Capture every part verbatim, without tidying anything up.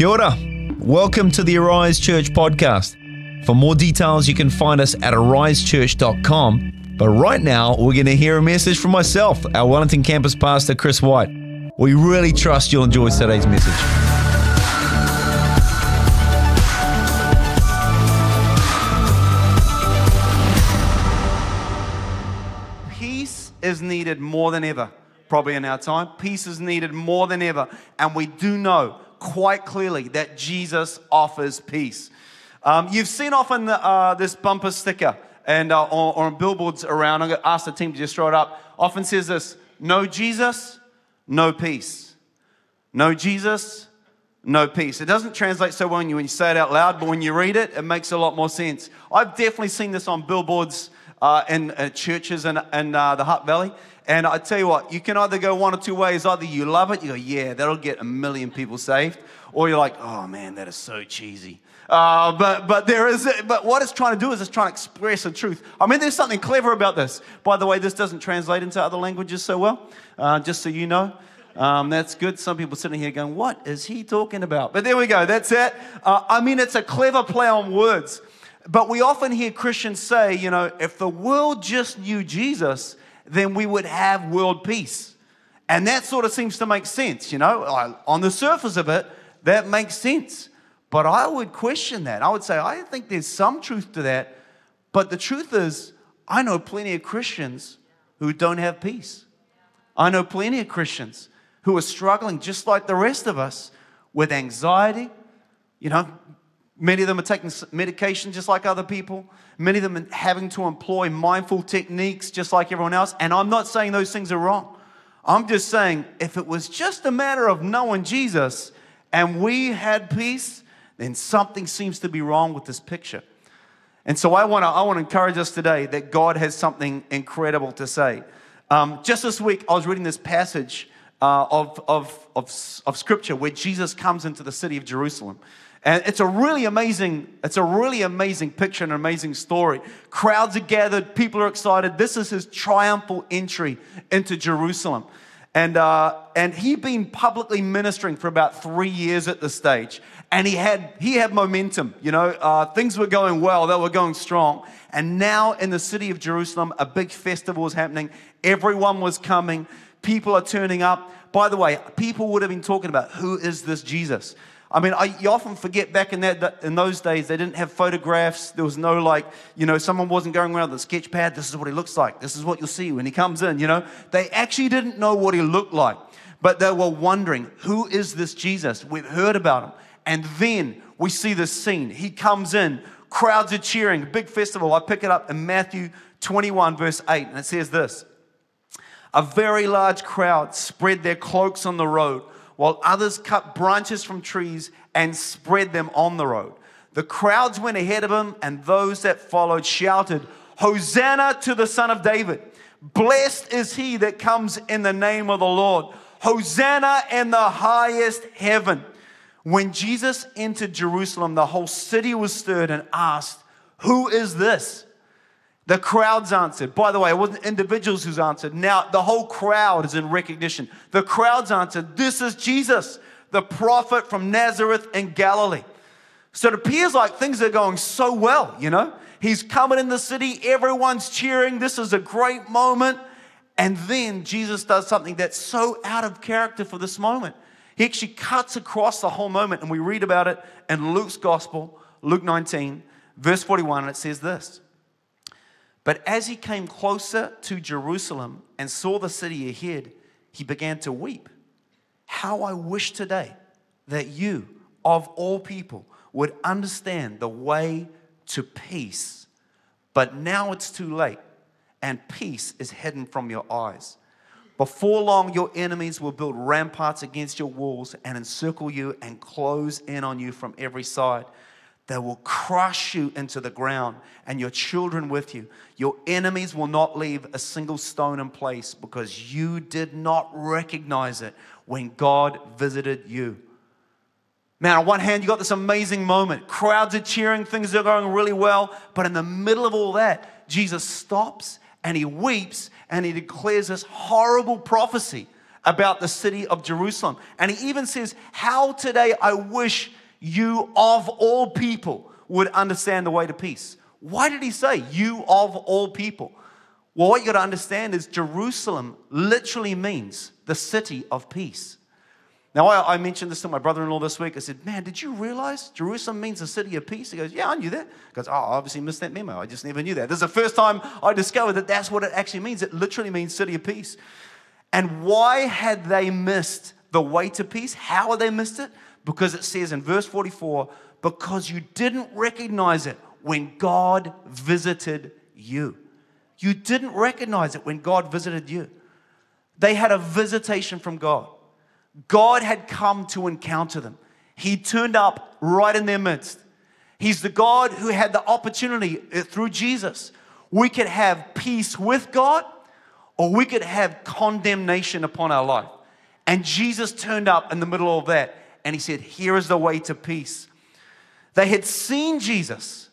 Kia ora. Welcome to the Arise Church podcast. For more details, you can find us at arise church dot com. But right now, we're going to hear a message from myself, our Wellington Campus Pastor, Chris White. We really trust you'll enjoy today's message. Peace is needed more than ever, probably in our time. Peace is needed more than ever. And we do know quite clearly that Jesus offers peace. Um, you've seen often the, uh, this bumper sticker and uh, or, or on billboards around. I'm going to ask the team to just throw it up. Often says this: no Jesus, no peace. No Jesus, no peace. It doesn't translate so well when you, when you say it out loud, but when you read it, it makes a lot more sense. I've definitely seen this on billboards uh, in uh, churches in, in uh, the Hutt Valley. And I tell you what, you can either go one or two ways. Either you love it, you go, yeah, that'll get a million people saved. Or you're like, oh man, that is so cheesy. Uh, but but there is but what it's trying to do is it's trying to express the truth. I mean, there's something clever about this. By the way, this doesn't translate into other languages so well, uh, just so you know. Um, that's good. Some people sitting here going, what is he talking about? But there we go. That's it. Uh, I mean, it's a clever play on words. But we often hear Christians say, you know, if the world just knew Jesus, then we would have world peace. And that sort of seems to make sense, you know. I, on the surface of it, that makes sense. But I would question that. I would say, I think there's some truth to that. But the truth is, I know plenty of Christians who don't have peace. I know plenty of Christians who are struggling, just like the rest of us, with anxiety. You know, many of them are taking medication just like other people. Many of them are having to employ mindful techniques just like everyone else. And I'm not saying those things are wrong. I'm just saying, if it was just a matter of knowing Jesus and we had peace, then something seems to be wrong with this picture. And so I want to I want to encourage us today that God has something incredible to say. Um, just this week, I was reading this passage uh, of, of, of, of Scripture where Jesus comes into the city of Jerusalem. And it's a really amazing, it's a really amazing picture and an amazing story. Crowds are gathered, people are excited. This is his triumphal entry into Jerusalem. And uh, and he'd been publicly ministering for about three years at this stage. And he had he had momentum, you know. Uh, things were going well, they were going strong. And now in the city of Jerusalem, a big festival was happening. Everyone was coming. People are turning up. By the way, people would have been talking about, who is this Jesus? I mean, I, you often forget back in that, that in those days, they didn't have photographs. There was no, like, you know, someone wasn't going around with a sketch pad. This is what he looks like. This is what you'll see when he comes in, you know. They actually didn't know what he looked like. But they were wondering, who is this Jesus? We've heard about him. And then we see this scene. He comes in. Crowds are cheering. Big festival. I pick it up in Matthew twenty-one, verse eight. And it says this: a very large crowd spread their cloaks on the road, while others cut branches from trees and spread them on the road. The crowds went ahead of him, and those that followed shouted, Hosanna to the Son of David. Blessed is he that comes in the name of the Lord. Hosanna in the highest heaven. When Jesus entered Jerusalem, the whole city was stirred and asked, who is this? The crowds answered. By the way, it wasn't individuals who's answered. Now, the whole crowd is in recognition. The crowds answered, this is Jesus, the prophet from Nazareth in Galilee. So it appears like things are going so well, you know. He's coming in the city. Everyone's cheering. This is a great moment. And then Jesus does something that's so out of character for this moment. He actually cuts across the whole moment. And we read about it in Luke's gospel, Luke nineteen, verse forty-one. And it says this: but as he came closer to Jerusalem and saw the city ahead, he began to weep. How I wish today that you, of all people, would understand the way to peace. But now it's too late, and peace is hidden from your eyes. Before long, your enemies will build ramparts against your walls and encircle you and close in on you from every side. They will crush you into the ground and your children with you. Your enemies will not leave a single stone in place because you did not recognize it when God visited you. Man, on one hand, you got this amazing moment. Crowds are cheering. Things are going really well. But in the middle of all that, Jesus stops and he weeps and he declares this horrible prophecy about the city of Jerusalem. And he even says, how today I wish you of all people would understand the way to peace. Why did he say you of all people? Well, what you got to understand is Jerusalem literally means the city of peace. Now, I, I mentioned this to my brother-in-law this week. I said, man, did you realize Jerusalem means the city of peace? He goes, yeah, I knew that. He goes, oh, I obviously missed that memo. I just never knew that. This is the first time I discovered that that's what it actually means. It literally means city of peace. And why had they missed the way to peace? How had they missed it? Because it says in verse forty-four, because you didn't recognize it when God visited you. You didn't recognize it when God visited you. They had a visitation from God. God had come to encounter them. He turned up right in their midst. He's the God who had the opportunity through Jesus. We could have peace with God, or we could have condemnation upon our life. And Jesus turned up in the middle of that, and he said, here is the way to peace. They had seen Jesus,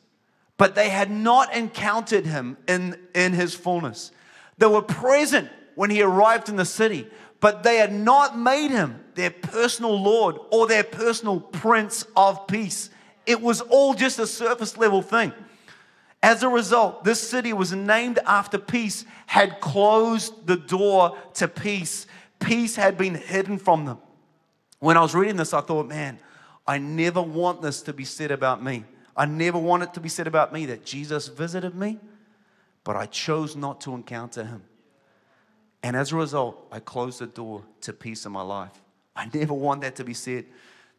but they had not encountered him in, in his fullness. They were present when he arrived in the city, but they had not made him their personal Lord or their personal Prince of Peace. It was all just a surface level thing. As a result, this city was named after peace, had closed the door to peace. Peace had been hidden from them. When I was reading this, I thought, man, I never want this to be said about me. I never want it to be said about me that Jesus visited me, but I chose not to encounter him. And as a result, I closed the door to peace in my life. I never want that to be said.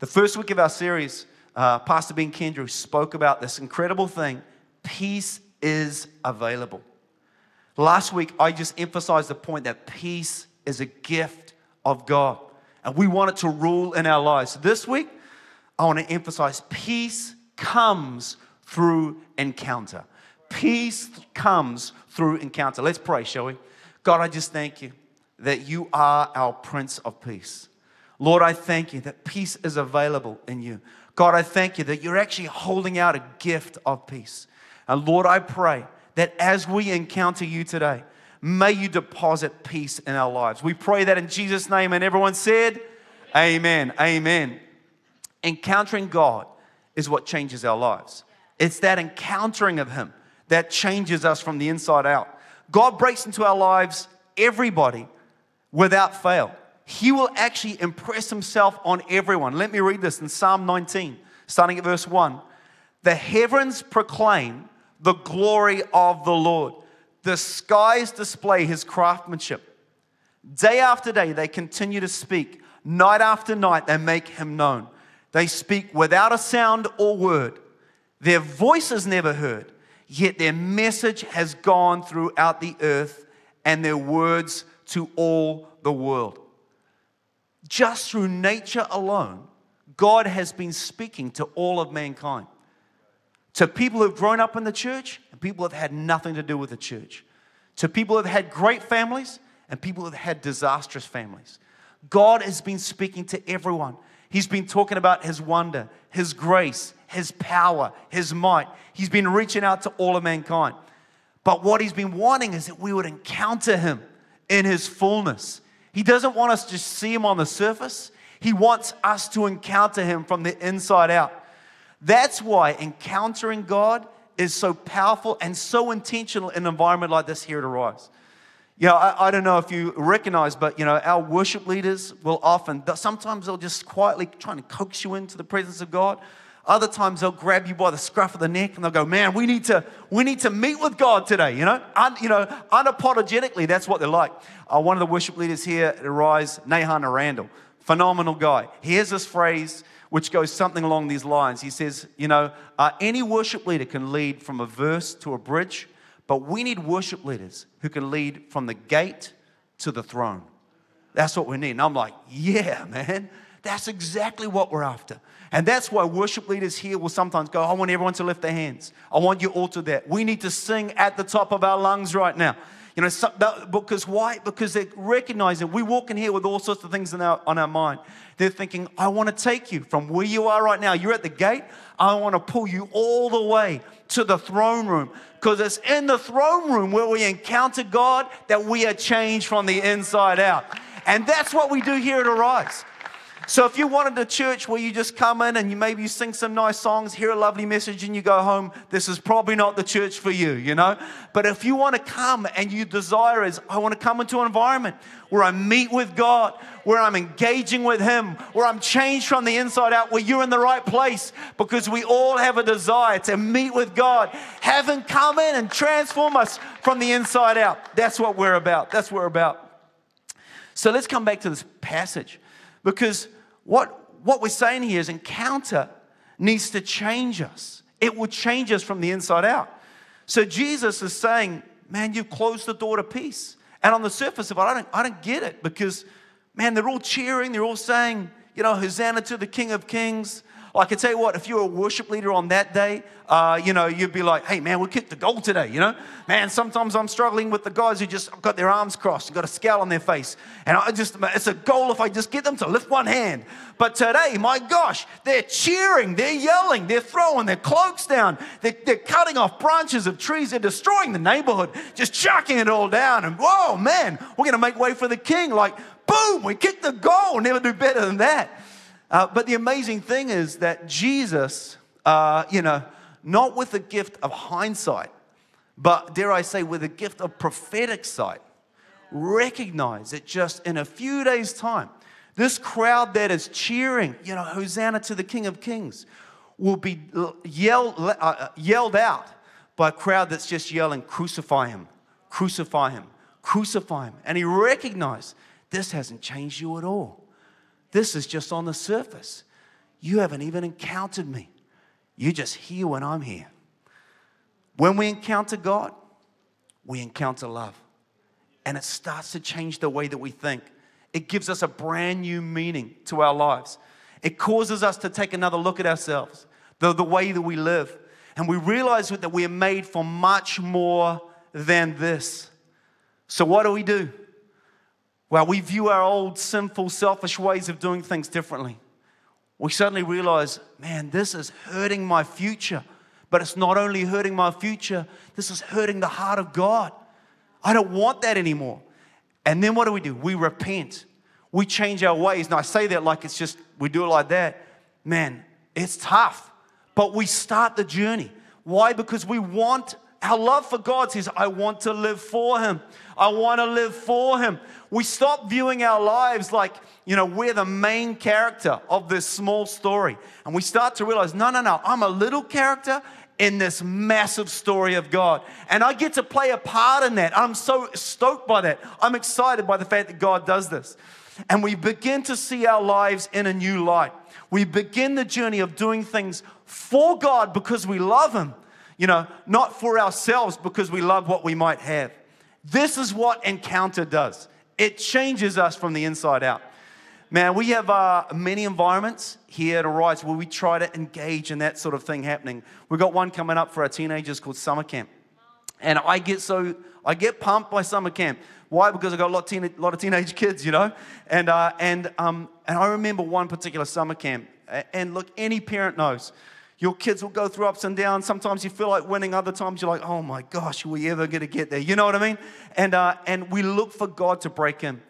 The first week of our series, uh, Pastor Ben Kendrew spoke about this incredible thing, peace is available. Last week, I just emphasized the point that peace is a gift of God, and we want it to rule in our lives. This week, I want to emphasize peace comes through encounter. Peace comes through encounter. Let's pray, shall we? God, I just thank you that you are our Prince of Peace. Lord, I thank you that peace is available in you. God, I thank you that you're actually holding out a gift of peace. And Lord, I pray that as we encounter you today, may you deposit peace in our lives. We pray that in Jesus' name, and everyone said, amen, amen. Encountering God is what changes our lives. It's that encountering of him that changes us from the inside out. God breaks into our lives, everybody, without fail. He will actually impress himself on everyone. Let me read this in Psalm nineteen, starting at verse one. The heavens proclaim the glory of the Lord. The skies display his craftsmanship. Day after day, they continue to speak. Night after night, they make him known. They speak without a sound or word. Their voice is never heard. Yet their message has gone throughout the earth and their words to all the world. Just through nature alone, God has been speaking to all of mankind, to people who've grown up in the church and people who've had nothing to do with the church, to people who've had great families and people who've had disastrous families. God has been speaking to everyone. He's been talking about his wonder, his grace, his power, his might. He's been reaching out to all of mankind. But what he's been wanting is that we would encounter him in his fullness. He doesn't want us to just see him on the surface. He wants us to encounter him from the inside out. That's why encountering God is so powerful and so intentional in an environment like this here at Arise. You know, I, I don't know if you recognize, but, you know, our worship leaders will often, sometimes they'll just quietly try and coax you into the presence of God. Other times they'll grab you by the scruff of the neck and they'll go, man, we need to we need to meet with God today, you know? Un, you know, unapologetically, that's what they're like. Uh, one of the worship leaders here at Arise, Nathan Randall, phenomenal guy. He has this phrase which goes something along these lines. He says, you know, uh, any worship leader can lead from a verse to a bridge, but we need worship leaders who can lead from the gate to the throne. That's what we need. And I'm like, yeah, man. That's exactly what we're after. And that's why worship leaders here will sometimes go, I want everyone to lift their hands. I want you all to that. We need to sing at the top of our lungs right now. You know, so, that, because why? Because they recognize that we walk in here with all sorts of things in our, on our mind. They're thinking, I want to take you from where you are right now. You're at the gate. I want to pull you all the way to the throne room. Because it's in the throne room where we encounter God that we are changed from the inside out. And that's what we do here at Arise. So if you wanted a church where you just come in and you maybe you sing some nice songs, hear a lovely message, and you go home, this is probably not the church for you, you know. But if you want to come and your desire is, I want to come into an environment where I meet with God, where I'm engaging with Him, where I'm changed from the inside out, where you're in the right place, because we all have a desire to meet with God, have Him come in and transform us from the inside out. That's what we're about. That's what we're about. So let's come back to this passage, because What, what we're saying here is encounter needs to change us. It will change us from the inside out. So Jesus is saying, man, you've closed the door to peace. And on the surface of it, I don't, I don't get it, because, man, they're all cheering. They're all saying, you know, Hosanna to the King of Kings. Well, I can tell you what, if you were a worship leader on that day, uh, you know, you'd be like, hey, man, we kicked the goal today, you know. Man, sometimes I'm struggling with the guys who just got their arms crossed, got a scowl on their face. And I just, it's a goal if I just get them to lift one hand. But today, my gosh, they're cheering, they're yelling, they're throwing their cloaks down, they're, they're cutting off branches of trees, they're destroying the neighborhood, just chucking it all down. And, whoa, man, we're going to make way for the King. Like, boom, we kicked the goal, never do better than that. Uh, but the amazing thing is that Jesus, uh, you know, not with the gift of hindsight, but dare I say with the gift of prophetic sight, recognized that just in a few days' time, this crowd that is cheering, you know, Hosanna to the King of Kings, will be yelled, uh, yelled out by a crowd that's just yelling, crucify Him, crucify Him, crucify Him. And He recognized this hasn't changed you at all. This is just on the surface. You haven't even encountered me. You're just here when I'm here. When we encounter God, we encounter love. And it starts to change the way that we think. It gives us a brand new meaning to our lives. It causes us to take another look at ourselves, the, the way that we live. And we realize that we are made for much more than this. So what do we do? Well, we view our old sinful, selfish ways of doing things differently. We suddenly realize, man, this is hurting my future. But it's not only hurting my future, this is hurting the heart of God. I don't want that anymore. And then what do we do? We repent. We change our ways. And I say that like it's just, we do it like that. Man, it's tough. But we start the journey. Why? Because we want our love for God says, I want to live for Him. I want to live for Him. We stop viewing our lives like, you know, we're the main character of this small story. And we start to realize, no, no, no, I'm a little character in this massive story of God. And I get to play a part in that. I'm so stoked by that. I'm excited by the fact that God does this. And we begin to see our lives in a new light. We begin the journey of doing things for God because we love Him. You know, not for ourselves because we love what we might have. This is what encounter does. It changes us from the inside out. Man, we have uh, many environments here at Arise where we try to engage in that sort of thing happening. We've got one coming up for our teenagers called Summer Camp. And I get so, I get pumped by Summer Camp. Why? Because I've got a lot of, teen, lot of teenage kids, you know. And, uh, and, um, and I remember one particular Summer Camp. And look, any parent knows. Your kids will go through ups and downs. Sometimes you feel like winning. Other times you're like, oh my gosh, are we ever going to get there? You know what I mean? And uh, and we look for God to break in.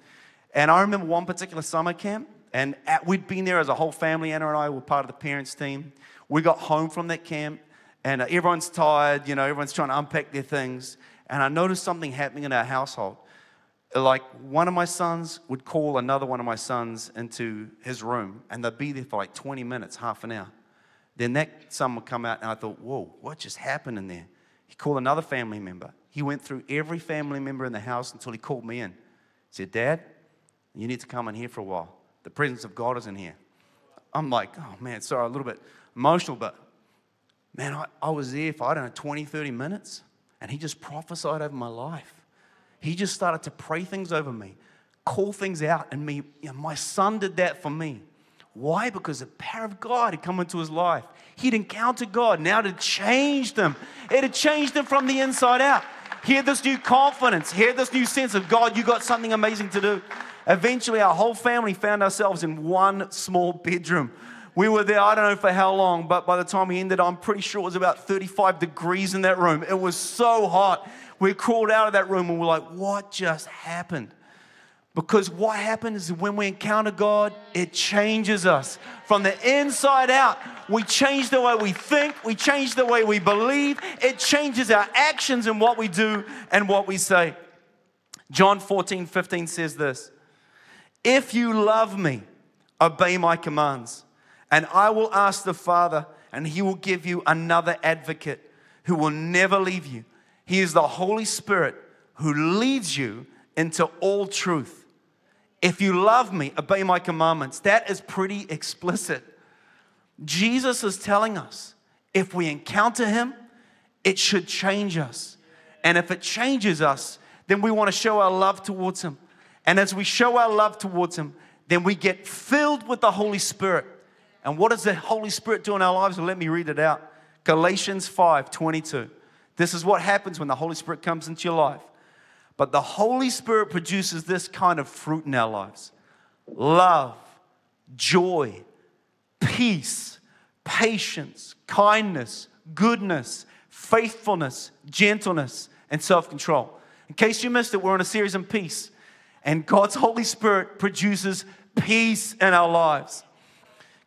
And I remember one particular summer camp, and at, we'd been there as a whole family. Anna and I were part of the parents' team. We got home from that camp, and uh, everyone's tired. You know, everyone's trying to unpack their things. And I noticed something happening in our household. Like one of my sons would call another one of my sons into his room, and they'd be there for like twenty minutes, half an hour. Then that son would come out, and I thought, whoa, what just happened in there? He called another family member. He went through every family member in the house until he called me in. He said, Dad, you need to come in here for a while. The presence of God is in here. I'm like, oh, man, sorry, a little bit emotional, but, man, I, I was there for, I don't know, twenty, thirty minutes, and he just prophesied over my life. He just started to pray things over me, call things out, and me, you know, my son did that for me. Why? Because the power of God had come into his life. He'd encountered God. Now it had changed him. It had changed him from the inside out. He had this new confidence. He had this new sense of, God, you got something amazing to do. Eventually, our whole family found ourselves in one small bedroom. We were there, I don't know for how long, but by the time he ended, I'm pretty sure it was about thirty-five degrees in that room. It was so hot. We crawled out of that room and we're like, what just happened? Because what happens when we encounter God, it changes us. From the inside out, we change the way we think, we change the way we believe, it changes our actions and what we do and what we say. John fourteen fifteen says this, "If you love me, obey my commands, and I will ask the Father, and he will give you another advocate who will never leave you. He is the Holy Spirit who leads you into all truth. If you love me, obey my commandments." That is pretty explicit. Jesus is telling us, if we encounter him, it should change us. And if it changes us, then we want to show our love towards him. And as we show our love towards him, then we get filled with the Holy Spirit. And what does the Holy Spirit do in our lives? Well, let me read it out. Galatians five twenty-two. This is what happens when the Holy Spirit comes into your life. But the Holy Spirit produces this kind of fruit in our lives. Love, joy, peace, patience, kindness, goodness, faithfulness, gentleness, and self-control. In case you missed it, we're on a series on peace. And God's Holy Spirit produces peace in our lives.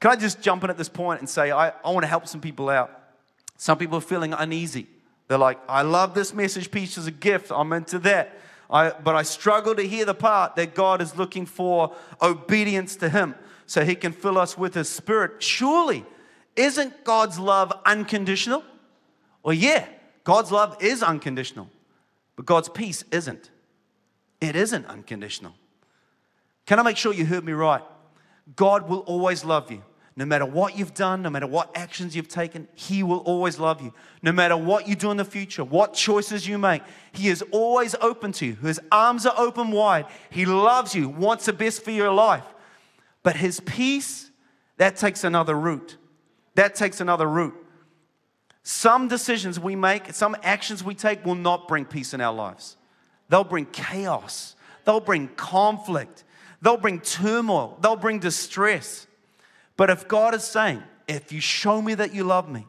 Can I just jump in at this point and say, I, I want to help some people out. Some people are feeling uneasy. They're like, I love this message, peace is a gift, I'm into that. I, but I struggle to hear the part that God is looking for obedience to him so he can fill us with his Spirit. Surely, isn't God's love unconditional? Well, yeah, God's love is unconditional, but God's peace isn't. It isn't unconditional. Can I make sure you heard me right? God will always love you. No matter what you've done, no matter what actions you've taken, he will always love you. No matter what you do in the future, what choices you make, he is always open to you. His arms are open wide. He loves you, wants the best for your life. But his peace, that takes another route. That takes another route. Some decisions we make, some actions we take will not bring peace in our lives. They'll bring chaos. They'll bring conflict. They'll bring turmoil. They'll bring distress. But if God is saying, if you show me that you love me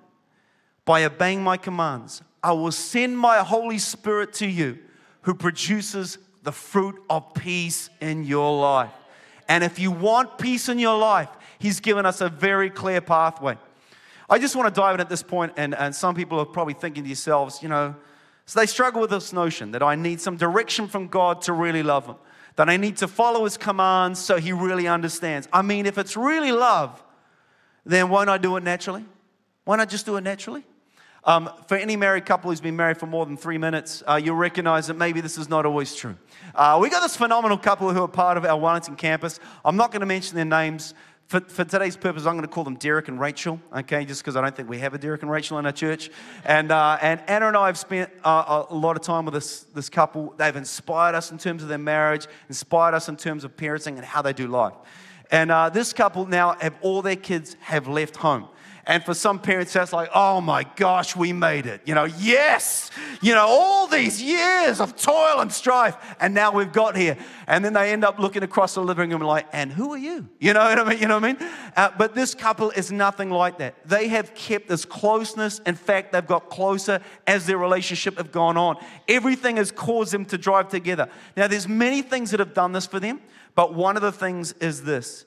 by obeying my commands, I will send my Holy Spirit to you who produces the fruit of peace in your life. And if you want peace in your life, he's given us a very clear pathway. I just want to dive in at this point, and, and some people are probably thinking to yourselves, you know, so they struggle with this notion that I need some direction from God to really love him. That I need to follow his commands so he really understands. I mean, if it's really love, then won't I do it naturally? Why not just do it naturally? Um, for any married couple who's been married for more than three minutes, uh, you'll recognize that maybe this is not always true. Uh, we got this phenomenal couple who are part of our Wellington campus. I'm not going to mention their names. For, for today's purpose, I'm going to call them Derek and Rachel, okay, just because I don't think we have a Derek and Rachel in our church. And uh, and Anna and I have spent uh, a lot of time with this, this couple. They've inspired us in terms of their marriage, inspired us in terms of parenting and how they do life. And uh, this couple now have all their kids have left home. And for some parents, that's like, oh my gosh, we made it. You know, yes, you know, all these years of toil and strife, and now we've got here. And then they end up looking across the living room like, and who are you? You know what I mean? You know what I mean? Uh, but this couple is nothing like that. They have kept this closeness. In fact, they've got closer as their relationship have gone on. Everything has caused them to drive together. Now, there's many things that have done this for them, but one of the things is this.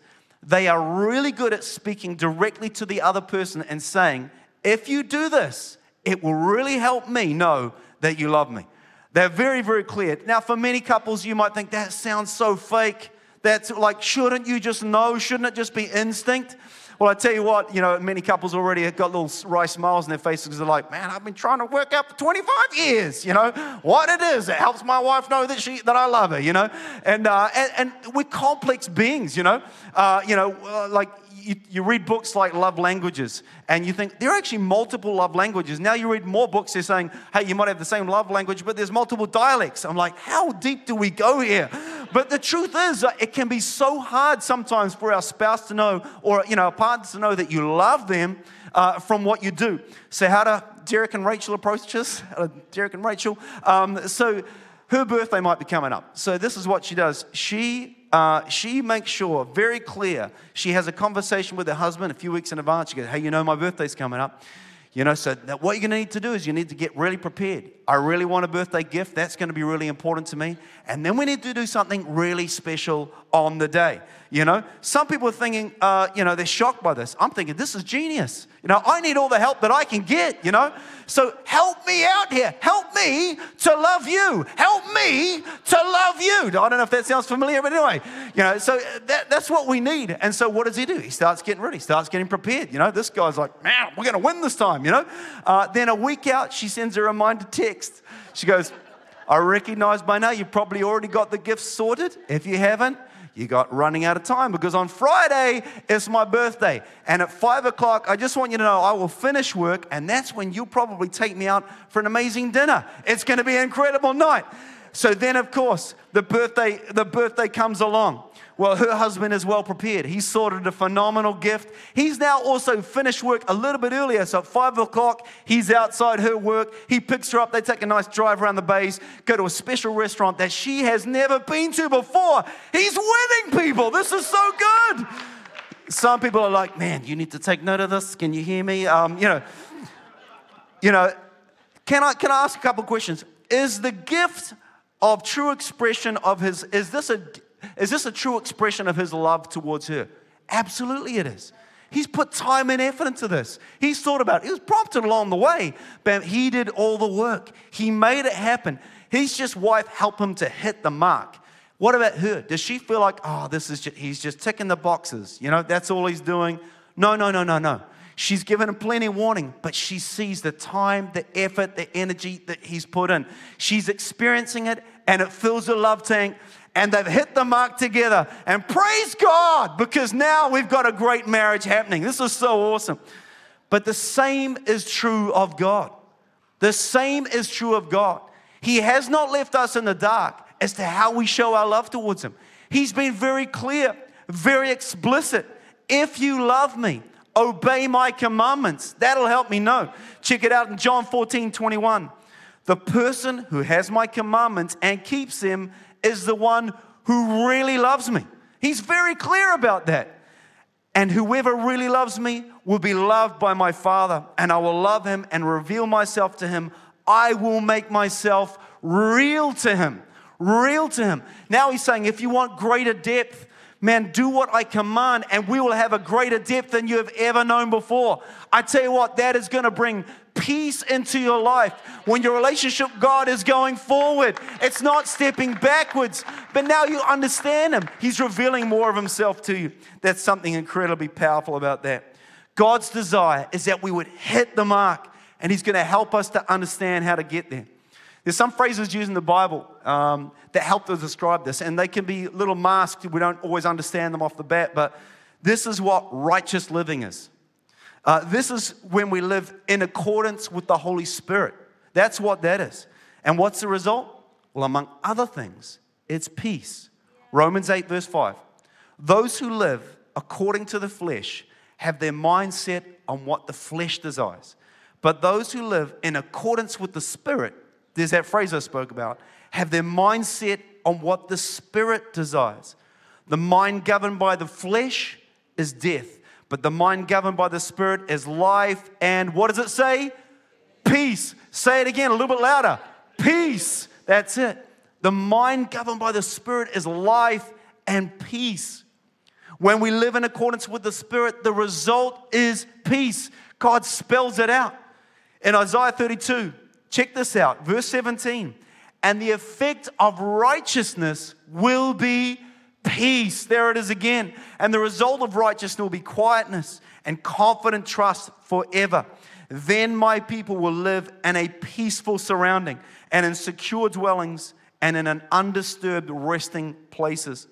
They are really good at speaking directly to the other person and saying, if you do this, it will really help me know that you love me. They're very, very clear. Now, for many couples, you might think, that sounds so fake. That's like, shouldn't you just know? Shouldn't it just be instinct? Well, I tell you what, you know, many couples already have got little wry smiles on their faces because they're like, man, I've been trying to work out for twenty-five years, you know, what it is. It helps my wife know that she that I love her, you know. And uh, and, and we're complex beings, you know. Uh, you know, uh, like you, you read books like Love Languages and you think there are actually multiple love languages. Now you read more books, they're saying, hey, you might have the same love language, but there's multiple dialects. I'm like, how deep do we go here? But the truth is, it can be so hard sometimes for our spouse to know, or you know, our partner to know that you love them uh, from what you do. So how do Derek and Rachel approach this? Uh, Derek and Rachel. Um, so her birthday might be coming up. So this is what she does. She uh, she makes sure very clear. She has a conversation with her husband a few weeks in advance. She goes, "Hey, you know, my birthday's coming up. You know, so that what you're going to need to do is you need to get really prepared. I really want a birthday gift. That's going to be really important to me. And then we need to do something really special on the day. You know, some people are thinking, uh, you know, they're shocked by this. I'm thinking, this is genius. You know, I need all the help that I can get, you know. So help me out here. Help me to love you. Help me to love you. I don't know if that sounds familiar, but anyway, you know, so that, that's what we need. And so what does he do? He starts getting ready. He starts getting prepared. You know, this guy's like, man, we're going to win this time, you know. Uh, then a week out, she sends a reminder text. She goes, I recognize by now you've probably already got the gifts sorted. If you haven't, you got running out of time because on Friday, it's my birthday. And at five o'clock, I just want you to know I will finish work. And that's when you'll probably take me out for an amazing dinner. It's going to be an incredible night. So then, of course, the birthday the birthday comes along. Well, her husband is well prepared. He's sorted a phenomenal gift. He's now also finished work a little bit earlier. So at five o'clock, he's outside her work. He picks her up. They take a nice drive around the bays, go to a special restaurant that she has never been to before. He's winning, people. This is so good. Some people are like, man, you need to take note of this. Can you hear me? Um, you know, you know. Can I can I ask a couple of questions? Is the gift of true expression of his, is this a is this a true expression of his love towards her? Absolutely it is. He's put time and effort into this. He's thought about it. He was prompted along the way, but he did all the work. He made it happen. His just wife helped him to hit the mark. What about her? Does she feel like, oh, this is just, he's just ticking the boxes, you know, that's all he's doing? No, no, no, no, no. She's given him plenty of warning, but she sees the time, the effort, the energy that he's put in. She's experiencing it, and it fills her love tank, and they've hit the mark together. And praise God, because now we've got a great marriage happening. This is so awesome. But the same is true of God. The same is true of God. He has not left us in the dark as to how we show our love towards him. He's been very clear, very explicit. If you love me, obey my commandments. That'll help me know. Check it out in John fourteen twenty-one. The person who has my commandments and keeps them is the one who really loves me. He's very clear about that. And whoever really loves me will be loved by my Father, and I will love him and reveal myself to him. I will make myself real to him. Real to him. Now he's saying, if you want greater depth, man, do what I command, and we will have a greater depth than you have ever known before. I tell you what, that is going to bring peace into your life. When your relationship with God is going forward, it's not stepping backwards, but now you understand him. He's revealing more of himself to you. That's something incredibly powerful about that. God's desire is that we would hit the mark, and he's going to help us to understand how to get there. There's some phrases used in the Bible um, that help to describe this, and they can be little masked. We don't always understand them off the bat, but this is what righteous living is. Uh, this is when we live in accordance with the Holy Spirit. That's what that is. And what's the result? Well, among other things, it's peace. Romans eight, verse five. Those who live according to the flesh have their mindset on what the flesh desires. But those who live in accordance with the Spirit, there's that phrase I spoke about, have their mindset on what the Spirit desires. The mind governed by the flesh is death, but the mind governed by the Spirit is life and, what does it say? Peace. Say it again a little bit louder. Peace. That's it. The mind governed by the Spirit is life and peace. When we live in accordance with the Spirit, the result is peace. God spells it out. In Isaiah thirty-two, check this out, verse seventeen. And the effect of righteousness will be peace. There it is again. And the result of righteousness will be quietness and confident trust forever. Then my people will live in a peaceful surrounding and in secure dwellings and in an undisturbed resting places.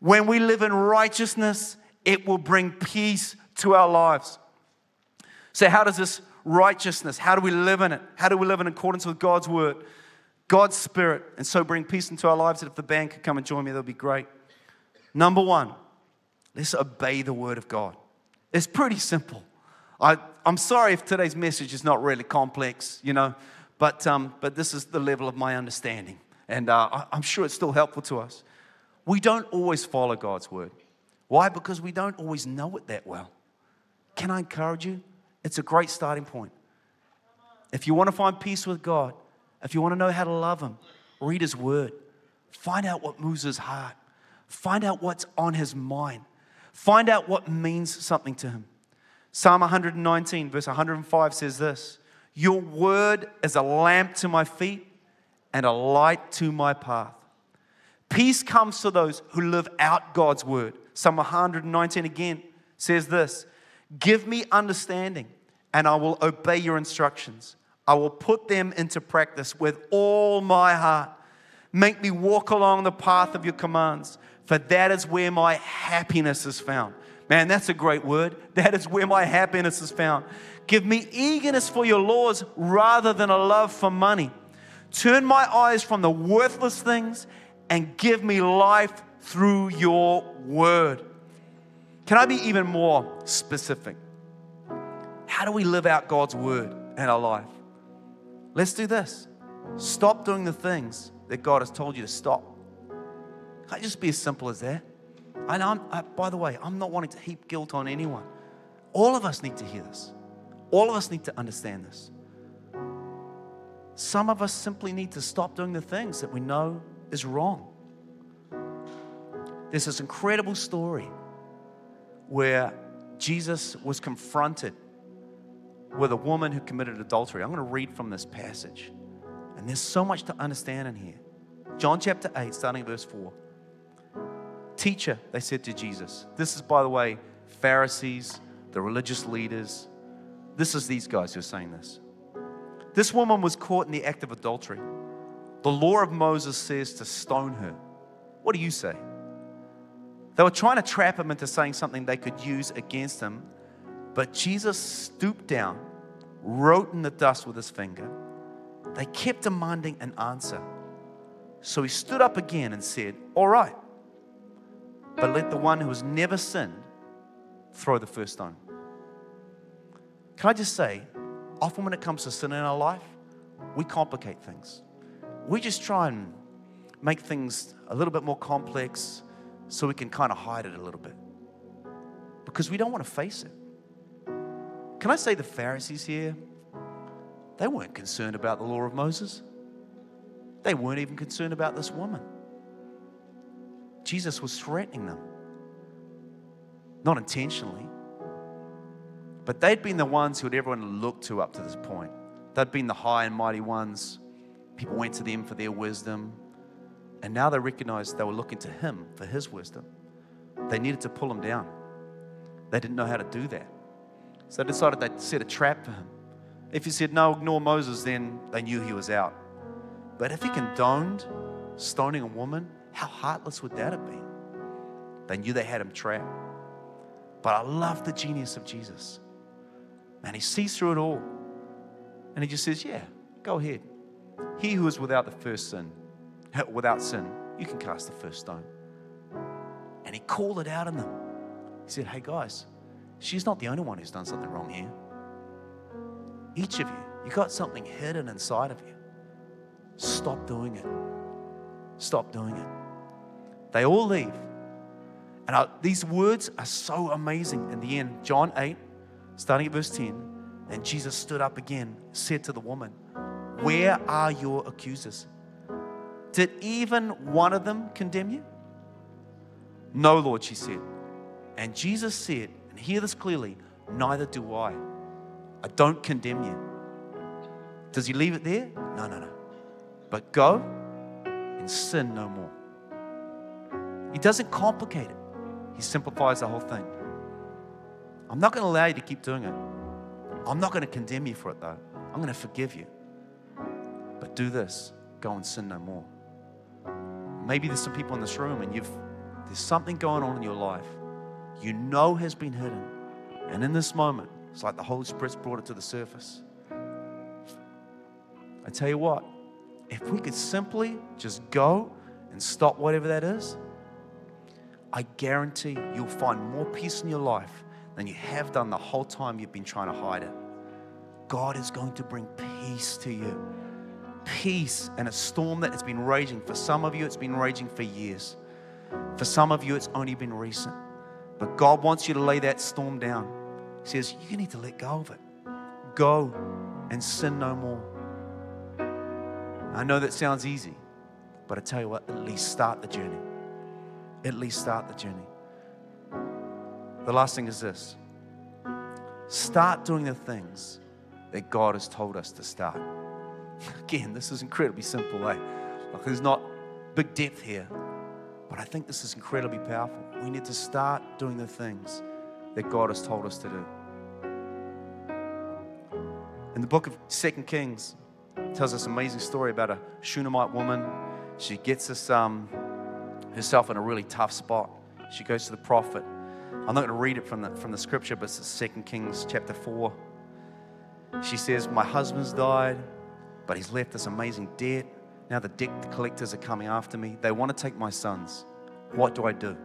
When we live in righteousness, it will bring peace to our lives. So how does this righteousness, how do we live in it? How do we live in accordance with God's word, God's Spirit, and so bring peace into our lives? And if the band could come and join me, that would be great. Number one, let's obey the word of God. It's pretty simple. I, I'm sorry if today's message is not really complex, you know, but, um, but this is the level of my understanding, and uh, I, I'm sure it's still helpful to us. We don't always follow God's word. Why? Because we don't always know it that well. Can I encourage you? It's a great starting point. If you want to find peace with God, If you want to know how to love him, read his word. Find out what moves his heart. Find out what's on his mind. Find out what means something to him. Psalm one nineteen, verse one oh five says this, "Your word is a lamp to my feet and a light to my path." Peace comes to those who live out God's word. Psalm one nineteen again says this, "Give me understanding and I will obey your instructions. I will put them into practice with all my heart. Make me walk along the path of your commands, for that is where my happiness is found." Man, that's a great word. That is where my happiness is found. "Give me eagerness for your laws rather than a love for money. Turn my eyes from the worthless things and give me life through your word." Can I be even more specific? How do we live out God's word in our life? Let's do this. Stop doing the things that God has told you to stop. Can't just be as simple as that. And I'm, I, by the way, I'm not wanting to heap guilt on anyone. All of us need to hear this. All of us need to understand this. Some of us simply need to stop doing the things that we know is wrong. There's this incredible story where Jesus was confronted with a woman who committed adultery. I'm going to read from this passage. And there's so much to understand in here. John chapter eight, starting at verse four. "Teacher," they said to Jesus. This is, by the way, Pharisees, the religious leaders. This is these guys who are saying this. "This woman was caught in the act of adultery. The law of Moses says to stone her. What do you say?" They were trying to trap him into saying something they could use against him. But Jesus stooped down, wrote in the dust with his finger. They kept demanding an answer. So he stood up again and said, "All right, but let the one who has never sinned throw the first stone." Can I just say, often when it comes to sin in our life, we complicate things. We just try and make things a little bit more complex so we can kind of hide it a little bit because we don't want to face it. Can I say the Pharisees here, they weren't concerned about the law of Moses. They weren't even concerned about this woman. Jesus was threatening them. Not intentionally. But they'd been the ones who everyone looked to up to this point. They'd been the high and mighty ones. People went to them for their wisdom. And now they recognized they were looking to him for his wisdom. They needed to pull him down. They didn't know how to do that. So they decided they'd set a trap for him. If he said, "No, ignore Moses," then they knew he was out. But if he condoned stoning a woman, how heartless would that have been? They knew they had him trapped. But I love the genius of Jesus. Man, he sees through it all. And he just says, "Yeah, go ahead. He who is without the first sin, without sin, you can cast the first stone." And he called it out in them. He said, "Hey guys, she's not the only one who's done something wrong here. Each of you, you got something hidden inside of you. Stop doing it. Stop doing it." They all leave. And I, these words are so amazing. In the end, John eight, starting at verse ten, "And Jesus stood up again, said to the woman, 'Where are your accusers? Did even one of them condemn you?' 'No, Lord,' she said. And Jesus said," and hear this clearly, "'Neither do I. I don't condemn you.' Does he leave it there? No, no, no. 'But go and sin no more.'" He doesn't complicate it. He simplifies the whole thing. I'm not going to allow you to keep doing it. I'm not going to condemn you for it though. I'm going to forgive you. But do this, go and sin no more. Maybe there's some people in this room and you've there's something going on in your life you know has been hidden. And in this moment, it's like the Holy Spirit's brought it to the surface. I tell you what, if we could simply just go and stop whatever that is, I guarantee you'll find more peace in your life than you have done the whole time you've been trying to hide it. God is going to bring peace to you. Peace in a storm that has been raging. For some of you, it's been raging for years. For some of you, it's only been recent. But God wants you to lay that storm down. He says, you need to let go of it. Go and sin no more. I know that sounds easy, but I tell you what, at least start the journey. At least start the journey. The last thing is this. Start doing the things that God has told us to start. Again, this is incredibly simple, eh? Like, there's not big depth here, but I think this is incredibly powerful. We need to start doing the things that God has told us to do. In the book of Second Kings, it tells us an amazing story about a Shunammite woman. She gets this, um, herself in a really tough spot. She goes to the prophet. I'm not going to read it from the, from the scripture, but it's Second Kings chapter four. She says, my husband's died, but he's left this amazing debt. Now the debt collectors are coming after me. They want to take my sons. What do I do?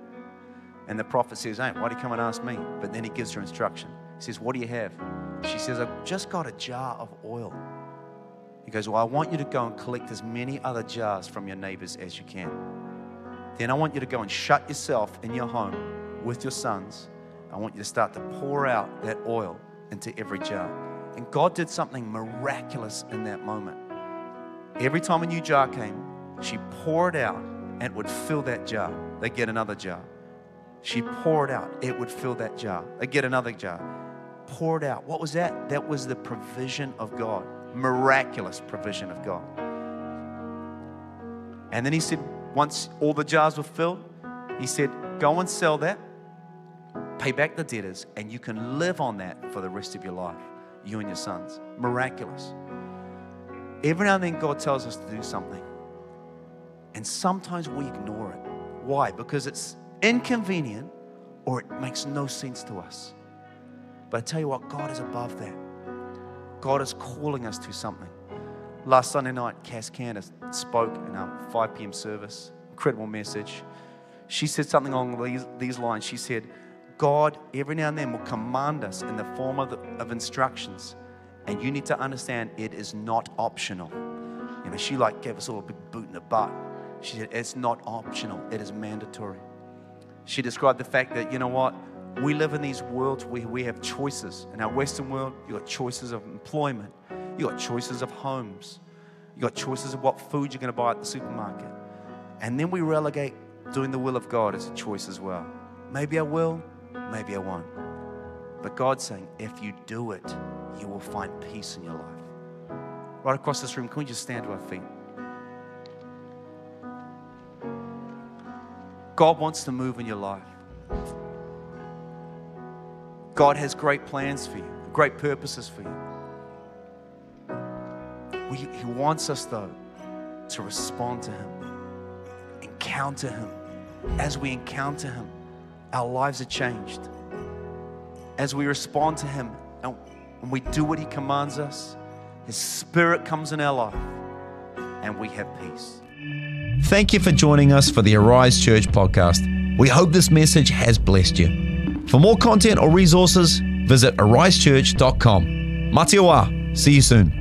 And the prophet says, hey, why do you come and ask me? But then he gives her instruction. He says, what do you have? She says, I've just got a jar of oil. He goes, well, I want you to go and collect as many other jars from your neighbors as you can. Then I want you to go and shut yourself in your home with your sons. I want you to start to pour out that oil into every jar. And God did something miraculous in that moment. Every time a new jar came, she poured out and it would fill that jar. They get another jar. She poured out, it would fill that jar. They get another jar. Poured out. What was that? That was the provision of God. Miraculous provision of God. And then he said, once all the jars were filled, he said, go and sell that, pay back the debtors, and you can live on that for the rest of your life. You and your sons. Miraculous. Every now and then God tells us to do something. And sometimes we ignore it. Why? Because it's inconvenient or it makes no sense to us. But I tell you what, God is above that. God is calling us to something. Last Sunday night, Cass Candice spoke in our five p.m. service. Incredible message. She said something along these, these lines. She said, God, every now and then, will command us in the form of, the, of instructions. And you need to understand it is not optional. You know, she like gave us all a big boot in the butt. She said, it's not optional. It is mandatory. She described the fact that, you know what? We live in these worlds where we have choices. In our Western world, you got choices of employment. You got choices of homes. You got choices of what food you're going to buy at the supermarket. And then we relegate doing the will of God as a choice as well. Maybe I will. Maybe I won't. But God's saying, if you do it, you will find peace in your life. Right across this room, can we just stand to our feet? God wants to move in your life. God has great plans for you, great purposes for you. He wants us, though, to respond to Him, encounter Him. As we encounter Him, our lives are changed. As we respond to Him and we do what He commands us, His Spirit comes in our life and we have peace. Thank you for joining us for the Arise Church podcast. We hope this message has blessed you. For more content or resources, visit arise church dot com. Mā te wā. See you soon.